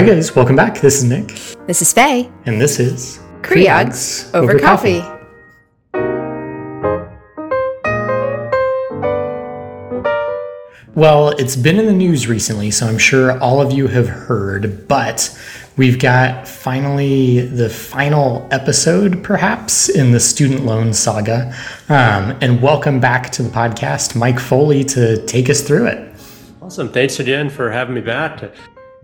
Hi guys, welcome back. This is Nick. This is Faye. And this is Creogs Over Coffee. Well, it's been in the news recently, so I'm sure all of you have heard, but we've got finally the final episode, perhaps, in the student loan saga. And welcome back to the podcast, Mike Foley, to take us through it. Awesome. Thanks again for having me back.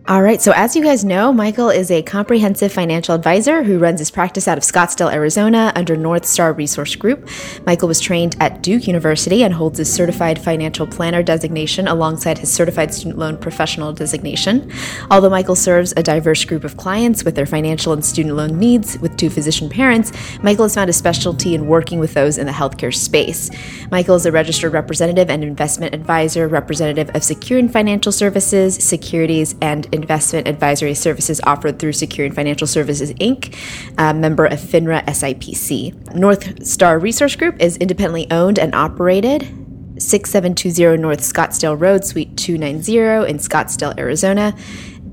All right. So as you guys know, Michael is a comprehensive financial advisor who runs his practice out of Scottsdale, Arizona under North Star Resource Group. Michael was trained at Duke University and holds his Certified Financial Planner designation alongside his Certified Student Loan Professional designation. Although Michael serves a diverse group of clients with their financial and student loan needs with two physician parents, Michael has found a specialty in working with those in the healthcare space. Michael is a registered representative and investment advisor, representative of Securian Financial Services, Securities, and Investment Advisory Services offered through Securian Financial Services, Inc., a member of FINRA SIPC. North Star Resource Group is independently owned and operated. 6720 North Scottsdale Road, Suite 290 in Scottsdale, Arizona,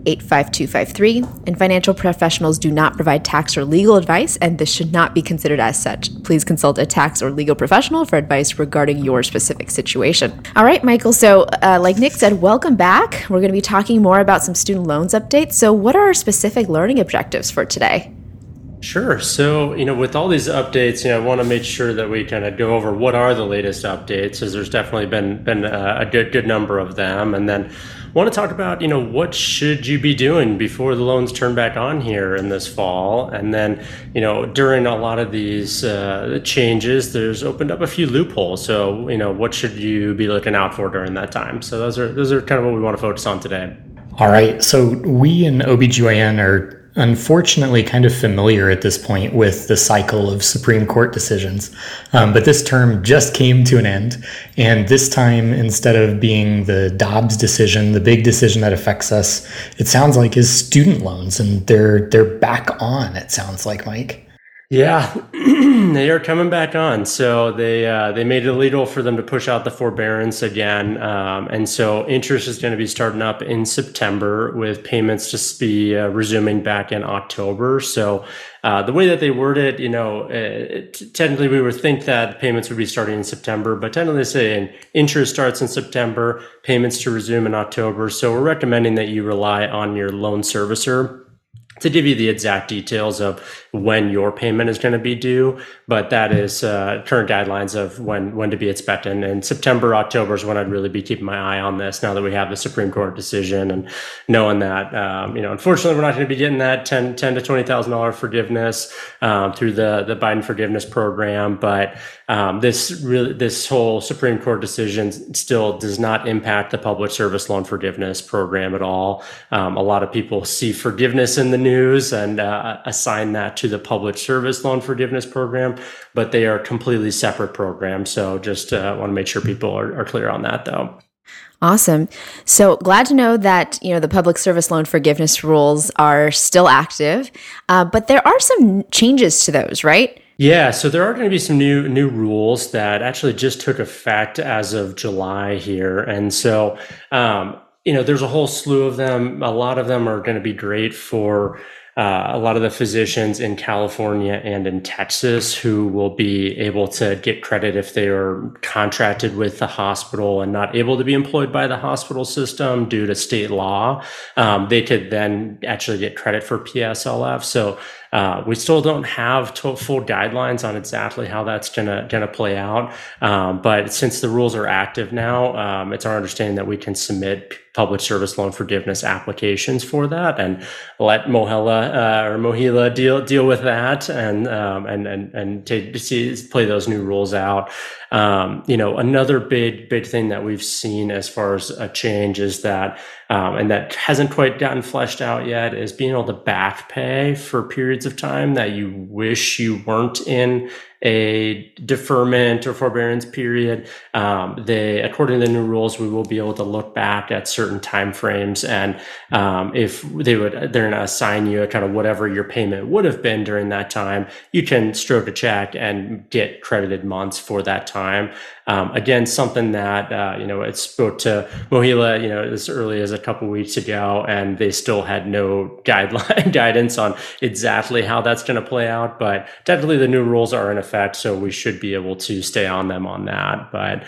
85253. And financial professionals do not provide tax or legal advice, and this should not be considered as such. Please consult a tax or legal professional for advice regarding your specific situation. All right, Michael. So like Nick said, welcome back. We're going to be talking more about some student loans updates. So what are our specific learning objectives for today? Sure. So, with all these updates, I want to make sure that we kind of go over what are the latest updates, as there's definitely been a good number of them. And then want to talk about, what should you be doing before the loans turn back on here in this fall. And then, during a lot of these changes, there's opened up a few loopholes. So, what should you be looking out for during that time? So those are kind of what we want to focus on today. All right. So we in OBGYN are unfortunately kind of familiar at this point with the cycle of Supreme Court decisions. But this term just came to an end. And this time, instead of being the Dobbs decision, the big decision that affects us, it sounds like is student loans. And they're back on, it sounds like, Mike. Yeah, they are coming back on. So they made it illegal for them to push out the forbearance again. And so interest is going to be starting up in September with payments just be resuming back in October. So the way that they word it, technically we would think that payments would be starting in September, but technically they say interest starts in September, payments to resume in October. So we're recommending that you rely on your loan servicer to give you the exact details of when your payment is going to be due, but that is current guidelines of when to be expecting. And September, October is when I'd really be keeping my eye on this now that we have the Supreme Court decision and knowing that, unfortunately, we're not going to be getting that $10,000 to $20,000 forgiveness through the Biden forgiveness program. But this whole Supreme Court decision still does not impact the public service loan forgiveness program at all. A lot of people see forgiveness in the news and assign that to the public service loan forgiveness program, but they are completely separate programs. So just want to make sure people are clear on that though. Awesome. So glad to know that, the public service loan forgiveness rules are still active, but there are some changes to those, right? Yeah, so there are going to be some new rules that actually just took effect as of July here. And so, there's a whole slew of them. A lot of them are going to be great for a lot of the physicians in California and in Texas who will be able to get credit if they are contracted with the hospital and not able to be employed by the hospital system due to state law. They could then actually get credit for PSLF. So we still don't have full guidelines on exactly how that's gonna play out. But since the rules are active now, it's our understanding that we can submit public service loan forgiveness applications for that and let MOHELA deal with that and play those new rules out. Another big thing that we've seen as far as a change is that, and that hasn't quite gotten fleshed out yet, is being able to back pay for periods of time that you wish you weren't in a deferment or forbearance period. According to the new rules, we will be able to look back at certain timeframes, and they're going to assign you a kind of whatever your payment would have been during that time. You can stroke a check and get credited months for that time. Again, something that, it spoke to MOHELA, as early as a couple weeks ago, and they still had no guidance on exactly how that's going to play out. But definitely the new rules are in effect, so we should be able to stay on them on that. But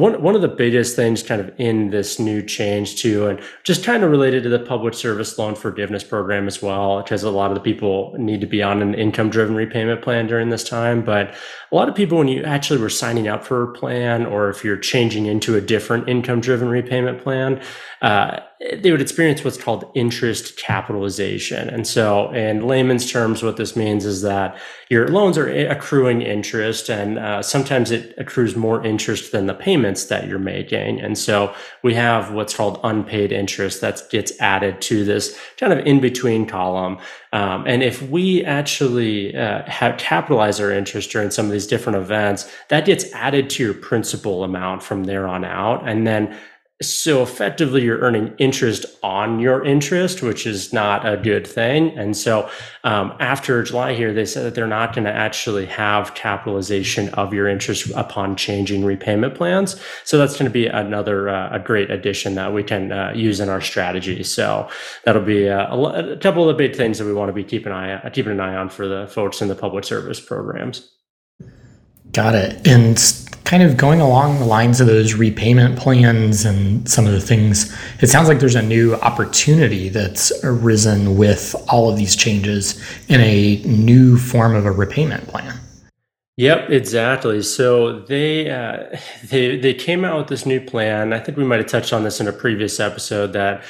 one of the biggest things kind of in this new change too, and just kind of related to the public service loan forgiveness program as well, because a lot of the people need to be on an income-driven repayment plan during this time. But a lot of people, when you actually were signing up for a plan, or if you're changing into a different income-driven repayment plan, they would experience what's called interest capitalization. And so in layman's terms, what this means is that your loans are accruing interest, and sometimes it accrues more interest than the payments that you're making. And so we have what's called unpaid interest that gets added to this kind of in-between column. And if we actually capitalize our interest during some of these different events, that gets added to your principal amount from there on out. And then so effectively, you're earning interest on your interest, which is not a good thing. And so after July here, they said that they're not going to actually have capitalization of your interest upon changing repayment plans. So that's going to be another a great addition that we can use in our strategy. So that'll be a couple of the big things that we want to be keeping an eye on for the folks in the public service programs. Got it. And kind of going along the lines of those repayment plans and some of the things, it sounds like there's a new opportunity that's arisen with all of these changes in a new form of a repayment plan. Yep, exactly. So they came out with this new plan. I think we might have touched on this in a previous episode that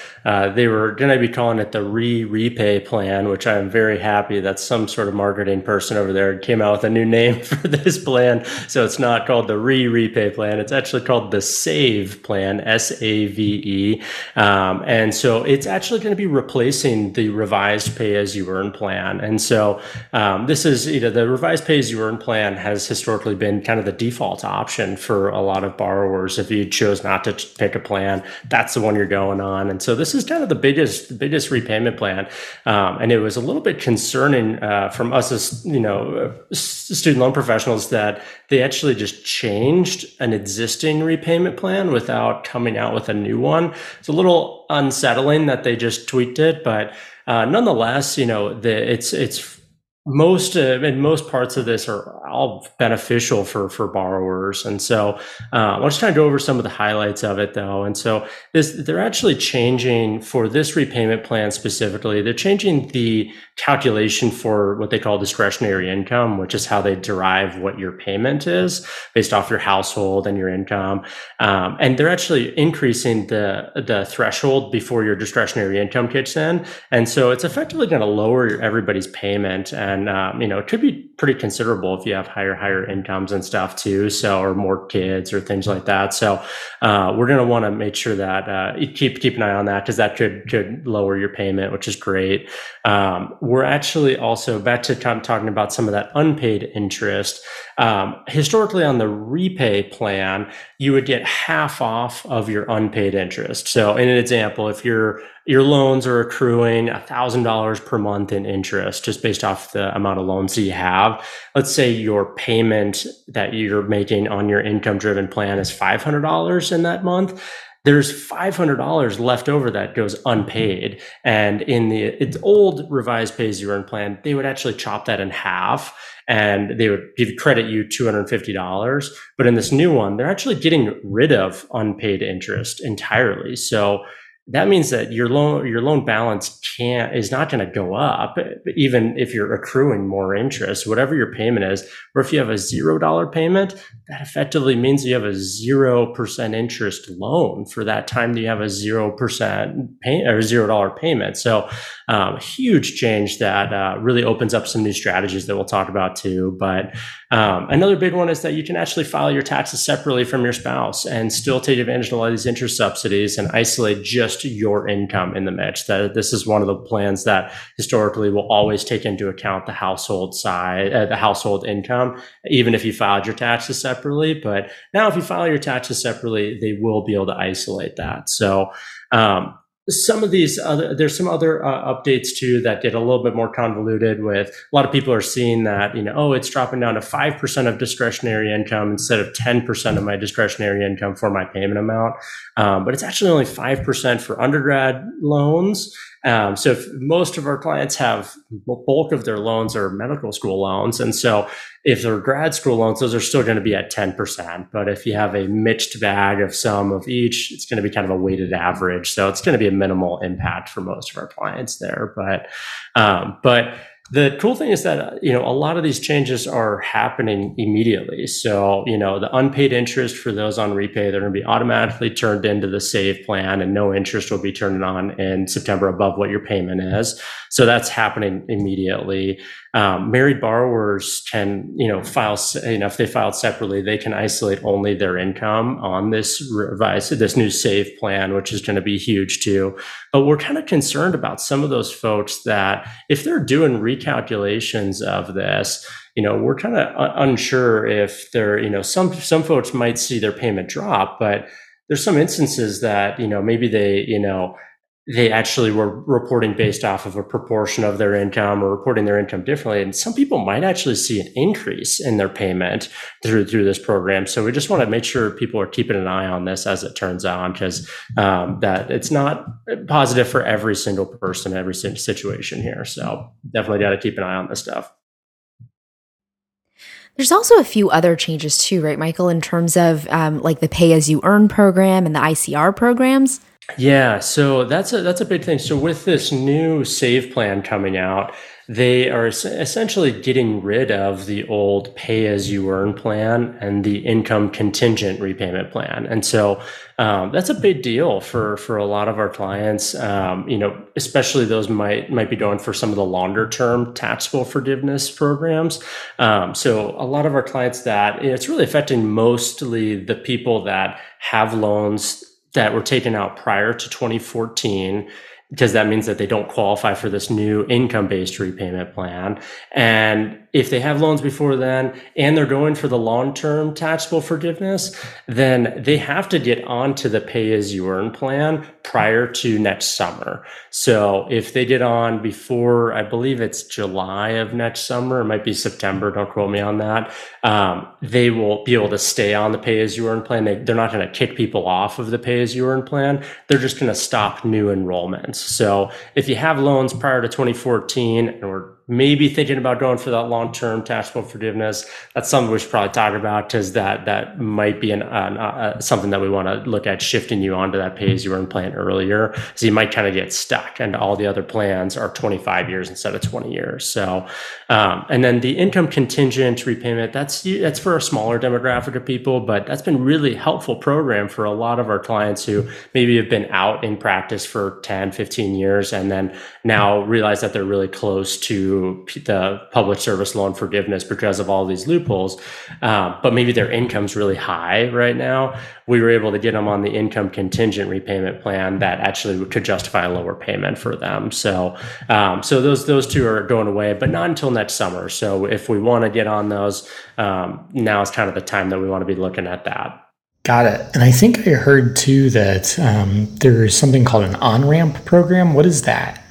they were going to be calling it the repay plan, which I'm very happy that some sort of marketing person over there came out with a new name for this plan. So it's not called the repay plan. It's actually called the SAVE plan, SAVE. And so it's actually going to be replacing the revised pay-as-you-earn plan. And so this is, the revised pay-as-you-earn plan has historically been kind of the default option for a lot of borrowers. If you chose not to pick a plan, that's the one you're going on. And so this is kind of the biggest repayment plan. And it was a little bit concerning from us as, student loan professionals that they actually just changed an existing repayment plan without coming out with a new one. It's a little unsettling that they just tweaked it, but nonetheless, it's most parts of this are all beneficial for borrowers. And so I'll just kind of go over some of the highlights of it, though. And so they're actually changing, for this repayment plan specifically, they're changing the calculation for what they call discretionary income, which is how they derive what your payment is based off your household and your income. And they're actually increasing the threshold before your discretionary income kicks in. And so it's effectively going to lower everybody's payment. And, it could be pretty considerable if you have higher incomes and stuff too. So, or more kids or things like that. So, we're going to want to make sure that, you keep an eye on that, because that could lower your payment, which is great. We're actually also back to talking about some of that unpaid interest. Historically on the repay plan, you would get half off of your unpaid interest. So in an example, if your loans are accruing $1,000 per month in interest, just based off the amount of loans that you have. Let's say your payment that you're making on your income-driven plan is $500 in that month. There's $500 left over that goes unpaid. And in its old revised pay-as-you-earn plan, they would actually chop that in half, and they would credit you $250. But in this new one, they're actually getting rid of unpaid interest entirely. So that means that your loan balance is not going to go up, even if you're accruing more interest, whatever your payment is. Or if you have a $0 payment, that effectively means you have a 0% interest loan for that time that you have a 0% or $0 payment. So, huge change that really opens up some new strategies that we'll talk about too. But another big one is that you can actually file your taxes separately from your spouse and still take advantage of a lot of these interest subsidies and isolate just your income in the mix. That this is one of the plans that historically will always take into account the household side, the household income, even if you filed your taxes separately. But now if you file your taxes separately, they will be able to isolate that. So Some of these other, there's some other updates too that get a little bit more convoluted with a lot of people are seeing that, you know, oh, it's dropping down to 5% of discretionary income instead of 10% of my discretionary income for my payment amount. But it's actually only 5% for undergrad loans. So if most of our clients have bulk of their loans are medical school loans. And so if they're grad school loans, those are still going to be at 10%. But if you have a mixed bag of some of each, it's going to be kind of a weighted average. So it's going to be a minimal impact for most of our clients there. But the cool thing is that, you know, a lot of these changes are happening immediately. So, you know, the unpaid interest for those on repay, they're going to be automatically turned into the SAVE plan and no interest will be turned on in September above what your payment is. So that's happening immediately. Married borrowers can, you know, file, you know, if they filed separately, they can isolate only their income on this revised, this new SAVE plan, which is going to be huge too. But we're kind of concerned about some of those folks that if they're doing recalculations of this, you know, we're kind of unsure if they're, you know, some folks might see their payment drop, but there's some instances that, you know, maybe they, you know, they actually were reporting based off of a proportion of their income or reporting their income differently. And some people might actually see an increase in their payment through this program. So we just want to make sure people are keeping an eye on this as it turns on, because that it's not positive for every single person, every situation here. So definitely got to keep an eye on this stuff. There's also a few other changes too, right, Michael, in terms of like the pay as you earn program and the ICR programs. Yeah, so that's a big thing. So with this new SAVE plan coming out, they are essentially getting rid of the old pay-as-you-earn plan and the income contingent repayment plan. And so that's a big deal for a lot of our clients, you know, especially those might be going for some of the longer-term taxable forgiveness programs. So a lot of our clients that, it's really affecting mostly the people that have loans that were taken out prior to 2014, because that means that they don't qualify for this new income-based repayment plan. And if they have loans before then, and they're going for the long-term taxable forgiveness, then they have to get onto the pay-as-you-earn plan prior to next summer. So if they get on before, I believe it's July of next summer, it might be September, don't quote me on that, they will be able to stay on the pay-as-you-earn plan. They're not going to kick people off of the pay-as-you-earn plan. They're just going to stop new enrollments. So if you have loans prior to 2014 and we're maybe thinking about going for that long-term taxable forgiveness, that's something we should probably talk about, because that might be something that we want to look at shifting you onto that pay-as-you-earn plan earlier. So you might kind of get stuck and all the other plans are 25 years instead of 20 years. So, and then the income contingent repayment, that's for a smaller demographic of people, but that's been really helpful program for a lot of our clients who maybe have been out in practice for 10, 15 years, and then now realize that they're really close to the public service loan forgiveness because of all these loopholes, but maybe their income's really high right now. We were able to get them on the income contingent repayment plan that actually could justify a lower payment for them. So, so those two are going away, but not until next summer. So if we want to get on those, now is kind of the time that we want to be looking at that. Got it. And I think I heard too that there is something called an on-ramp program. What is that?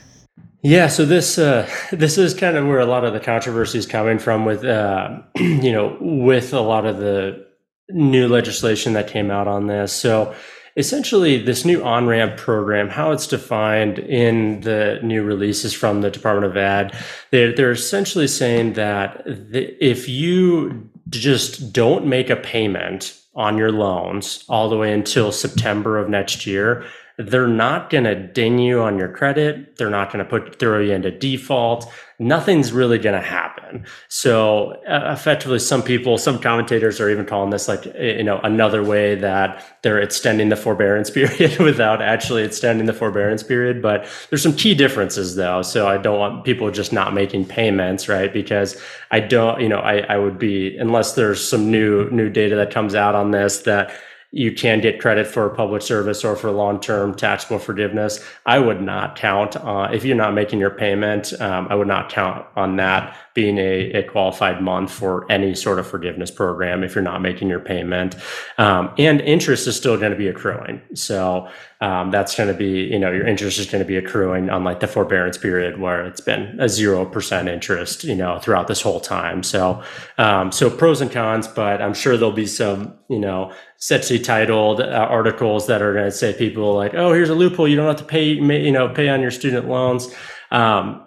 Yeah, so this is kind of where a lot of the controversy is coming from with, you know, with a lot of the new legislation that came out on this. So essentially, this new on-ramp program, how it's defined in the new releases from the Department of Ed, they're essentially saying that if you just don't make a payment on your loans all the way until September of next year, they're not going to ding you on your credit. They're not going to throw you into default. Nothing's really going to happen. So effectively, some commentators are even calling this, like, you know, another way that they're extending the forbearance period without actually extending the forbearance period. But there's some key differences, though. So I don't want people just not making payments, right? Because I don't, you know, I would be, unless there's some new data that comes out on this that you can get credit for public service or for long-term taxable forgiveness, I would not count if you're not making your payment. I would not count on that being a qualified month for any sort of forgiveness program if you're not making your payment. And interest is still going to be accruing. So that's going to be, you know, your interest is going to be accruing, unlike the forbearance period where it's been a 0% interest, you know, throughout this whole time. So, so pros and cons, but I'm sure there'll be some, you know, sexy titled articles that are going to say people like, oh, here's a loophole. You don't have to pay, you know, pay on your student loans.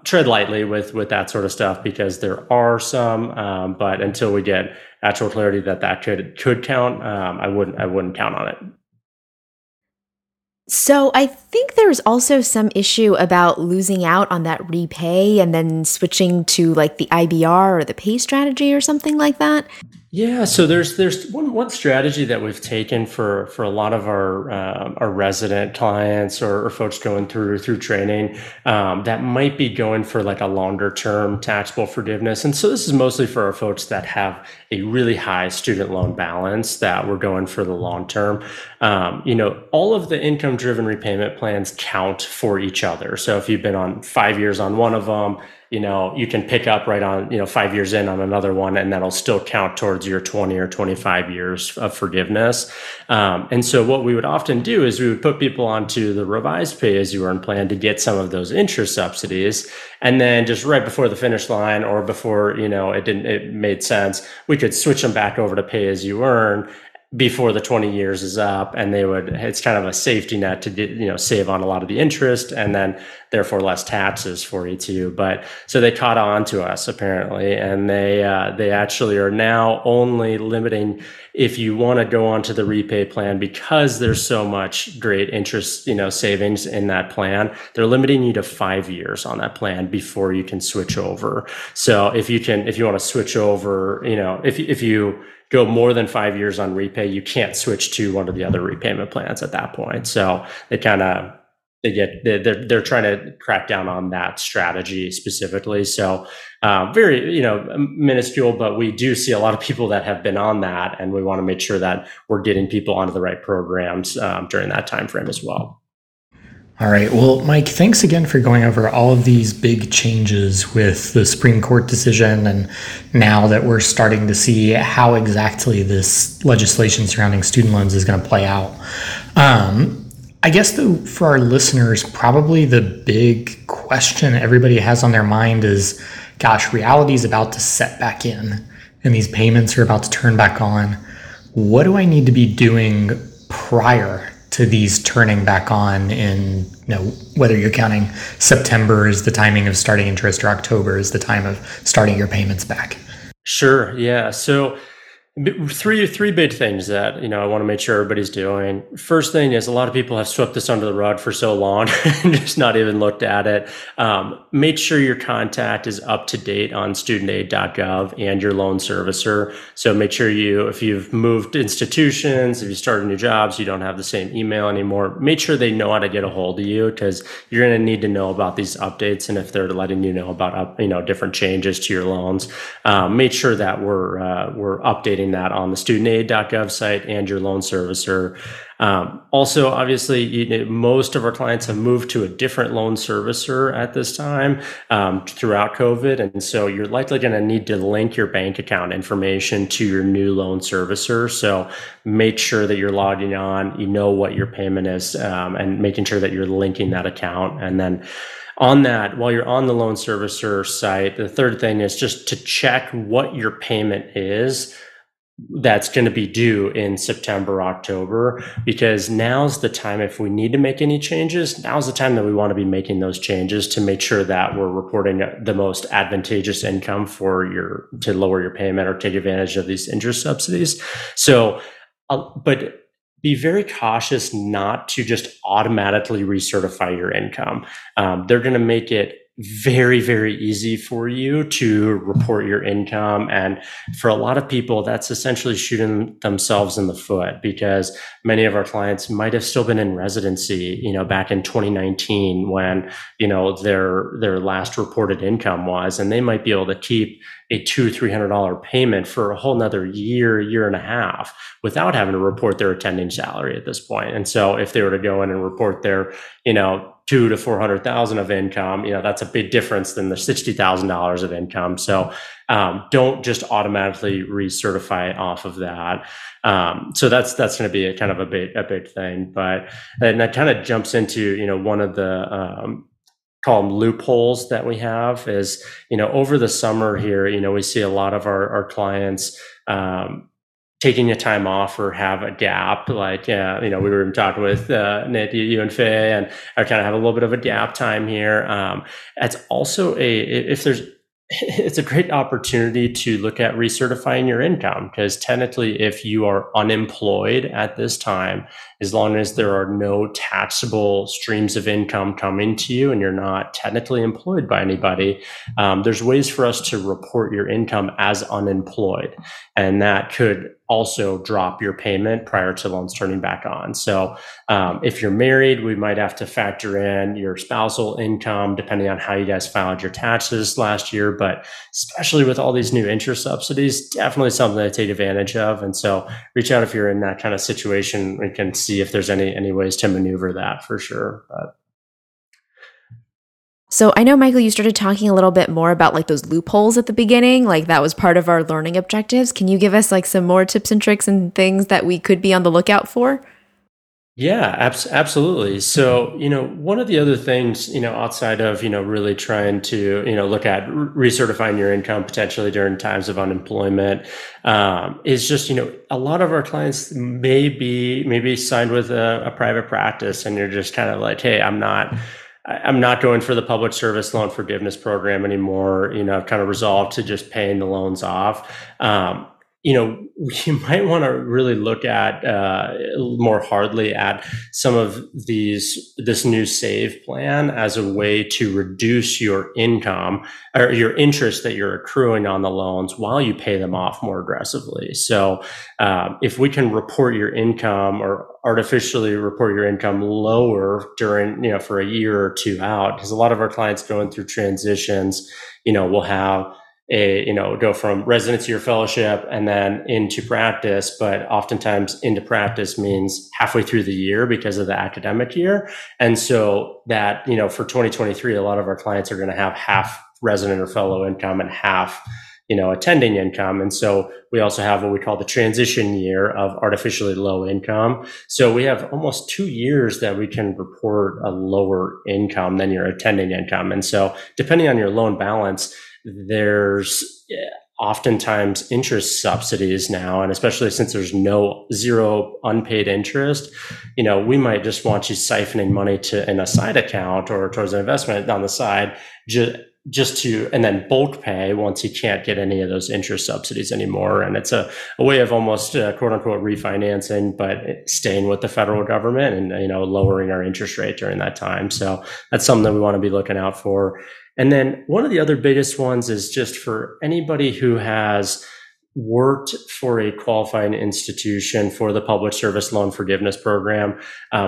Tread lightly with that sort of stuff, because there are some, but until we get actual clarity that that could count, I wouldn't count on it. So I think there's also some issue about losing out on that repay and then switching to like the IBR or the pay strategy or something like that. Yeah, so there's one strategy that we've taken for a lot of our resident clients or folks going through training that might be going for like a longer term taxable forgiveness. And so this is mostly for our folks that have a really high student loan balance that we're going for the long term. You know, all of the income driven repayment plans count for each other. So if you've been on 5 years on one of them, you know, you can pick up right on, you know, 5 years in on another one, and that'll still count towards your 20 or 25 years of forgiveness. And so what we would often do is we would put people onto the revised pay as you earn plan to get some of those interest subsidies. And then just right before the finish line or before, you know, it made sense, we could switch them back over to pay as you earn before the 20 years is up, and it's kind of a safety net to get, you know, save on a lot of the interest and then therefore less taxes for you too. But so they caught on to us apparently, and they actually are now only limiting if you want to go onto the repay plan, because there's so much great interest, you know, savings in that plan. They're limiting you to 5 years on that plan before you can switch over. So if you want to switch over, you know, if you go more than 5 years on repay, you can't switch to one of the other repayment plans at that point. So they're trying to crack down on that strategy specifically. So very, you know, minuscule, but we do see a lot of people that have been on that, and we want to make sure that we're getting people onto the right programs during that time frame as well. All right. Well, Mike, thanks again for going over all of these big changes with the Supreme Court decision, and now that we're starting to see how exactly this legislation surrounding student loans is going to play out. I guess, though, for our listeners, probably the big question everybody has on their mind is, gosh, reality is about to set back in, and these payments are about to turn back on. What do I need to be doing prior to these turning back on in, you know, whether you're counting September is the timing of starting interest or October is the time of starting your payments back? Sure. Yeah. So three big things that, you know, I want to make sure everybody's doing. First thing is, a lot of people have swept this under the rug for so long and just not even looked at it. Make sure your contact is up to date on studentaid.gov and your loan servicer. So make sure if you've moved institutions, if you started new jobs, you don't have the same email anymore, make sure they know how to get a hold of you, because you're going to need to know about these updates. And if they're letting you know about, you know, different changes to your loans, make sure that we're updating that on the studentaid.gov site and your loan servicer. Also, obviously, you know, most of our clients have moved to a different loan servicer at this time throughout COVID. And so you're likely going to need to link your bank account information to your new loan servicer. So make sure that you're logging on, you know what your payment is, and making sure that you're linking that account. And then on that, while you're on the loan servicer site, the third thing is just to check what your payment is that's going to be due in September, October, because now's the time, if we need to make any changes, now's the time that we want to be making those changes to make sure that we're reporting the most advantageous income to lower your payment or take advantage of these interest subsidies. So, but be very cautious not to just automatically recertify your income. They're going to make it very, very easy for you to report your income. And for a lot of people, that's essentially shooting themselves in the foot, because many of our clients might have still been in residency, you know, back in 2019 when, you know, their last reported income was, and they might be able to keep a $200-$300 payment for a whole nother year and a half without having to report their attending salary at this point. And so if they were to go in and report their, you know, $200,000 to $400,000 of income, you know, that's a big difference than the $60,000 of income. So don't just automatically recertify off of that. So that's going to be a kind of a big thing. But, and that kind of jumps into, you know, one of the, call them loopholes that we have is, you know, over the summer here, you know, we see a lot of our clients, taking a time off or have a gap, like, you know, we were talking with Nate, you and Faye, and I kind of have a little bit of a gap time here. It's also it's a great opportunity to look at recertifying your income, because technically, if you are unemployed at this time, as long as there are no taxable streams of income coming to you and you're not technically employed by anybody, there's ways for us to report your income as unemployed. And that could also drop your payment prior to loans turning back on. So if you're married, we might have to factor in your spousal income, depending on how you guys filed your taxes last year. But especially with all these new interest subsidies, definitely something to take advantage of. And so reach out if you're in that kind of situation. We can see if there's any ways to maneuver that for sure. But. So I know, Michael, you started talking a little bit more about like those loopholes at the beginning, like that was part of our learning objectives. Can you give us like some more tips and tricks and things that we could be on the lookout for? Yeah, absolutely. So, you know, one of the other things, you know, outside of, you know, really trying to, you know, look at recertifying your income potentially during times of unemployment, is just, you know, a lot of our clients may be signed with a private practice, and you're just kind of like, hey, I'm not going for the public service loan forgiveness program anymore. You know, I've kind of resolved to just paying the loans off. You know, you might want to really look at more hardly at some of this new SAVE plan as a way to reduce your income or your interest that you're accruing on the loans while you pay them off more aggressively. So if we can report your income or artificially report your income lower during, you know, for a year or two out, because a lot of our clients going through transitions, you know, will have go from residency or fellowship and then into practice, but oftentimes into practice means halfway through the year because of the academic year. And so that, you know, for 2023, a lot of our clients are going to have half resident or fellow income and half, you know, attending income. And so we also have what we call the transition year of artificially low income. So we have almost 2 years that we can report a lower income than your attending income. And so depending on your loan balance, there's oftentimes interest subsidies now, and especially since there's zero unpaid interest, you know, we might just want you siphoning money to in a side account or towards an investment on the side, just to, and then bulk pay once you can't get any of those interest subsidies anymore. And it's a way of almost quote unquote refinancing, but staying with the federal government and, you know, lowering our interest rate during that time. So that's something that we want to be looking out for. And then one of the other biggest ones is just for anybody who has worked for a qualifying institution for the public service loan forgiveness program,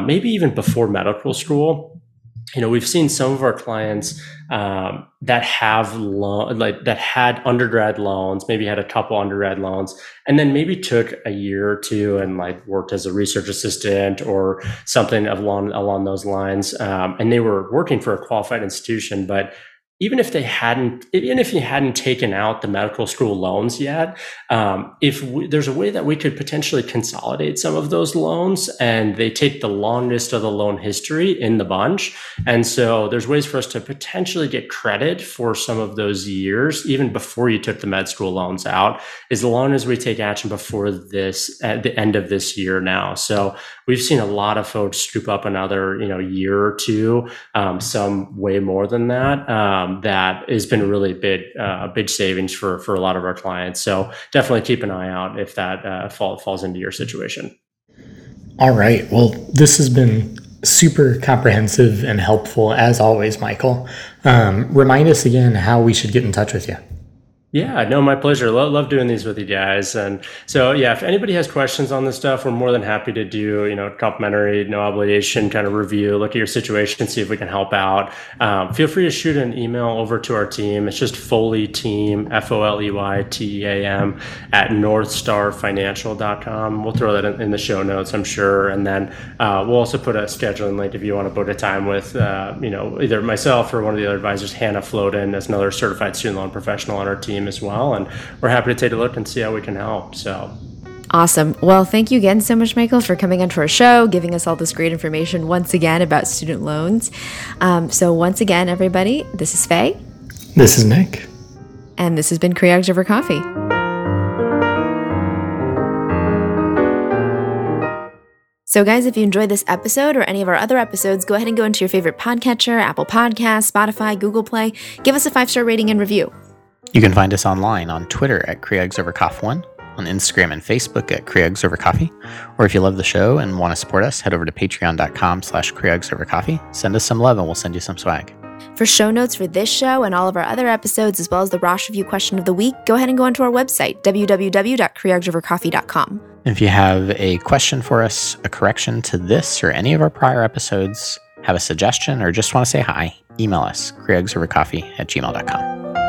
maybe even before medical school. You know, we've seen some of our clients that have had undergrad loans, maybe had a couple undergrad loans, and then maybe took a year or two and like worked as a research assistant or something along those lines, and they were working for a qualified institution, but. Even if you hadn't taken out the medical school loans yet, there's a way that we could potentially consolidate some of those loans, and they take the longest of the loan history in the bunch. And so there's ways for us to potentially get credit for some of those years, even before you took the med school loans out, as long as we take action before this, at the end of this year now. So we've seen a lot of folks scoop up another, you know, year or two, some way more than that. That has been really big savings for a lot of our clients. So definitely keep an eye out if that falls into your situation. All right. Well, this has been super comprehensive and helpful as always, Michael. Remind us again how we should get in touch with you. Yeah, no, my pleasure. Love doing these with you guys. And so, yeah, if anybody has questions on this stuff, we're more than happy to do, you know, complimentary, no obligation kind of review, look at your situation, see if we can help out. Feel free to shoot an email over to our team. It's just Foley Team, FOLEYTEAM @northstarfinancial.com. We'll throw that in the show notes, I'm sure. And then we'll also put a scheduling link if you want to book a time with, you know, either myself or one of the other advisors, Hannah Floden, as another certified student loan professional on our team as well, and we're happy to take a look and see how we can help. So awesome. Well, thank you again so much, Michael, for coming onto our show, giving us all this great information once again about student loans. So once again, everybody, this is Faye. This is Nick. And this has been Creogs Over Coffee. So guys, if you enjoyed this episode or any of our other episodes, go ahead and go into your favorite podcatcher, Apple Podcasts, Spotify, Google Play. Give us a 5-star rating and review. You can find us online on Twitter at CreogsOverCoff1, on Instagram and Facebook at CreogsOverCoffee, or if you love the show and want to support us, head over to patreon.com/CreogsOverCoffee. Send us some love and we'll send you some swag. For show notes for this show and all of our other episodes, as well as the Rosh Review question of the week, go ahead and go onto our website, www.CreogsOverCoffee.com. If you have a question for us, a correction to this or any of our prior episodes, have a suggestion, or just want to say hi, email us, CreogsOverCoffee@gmail.com.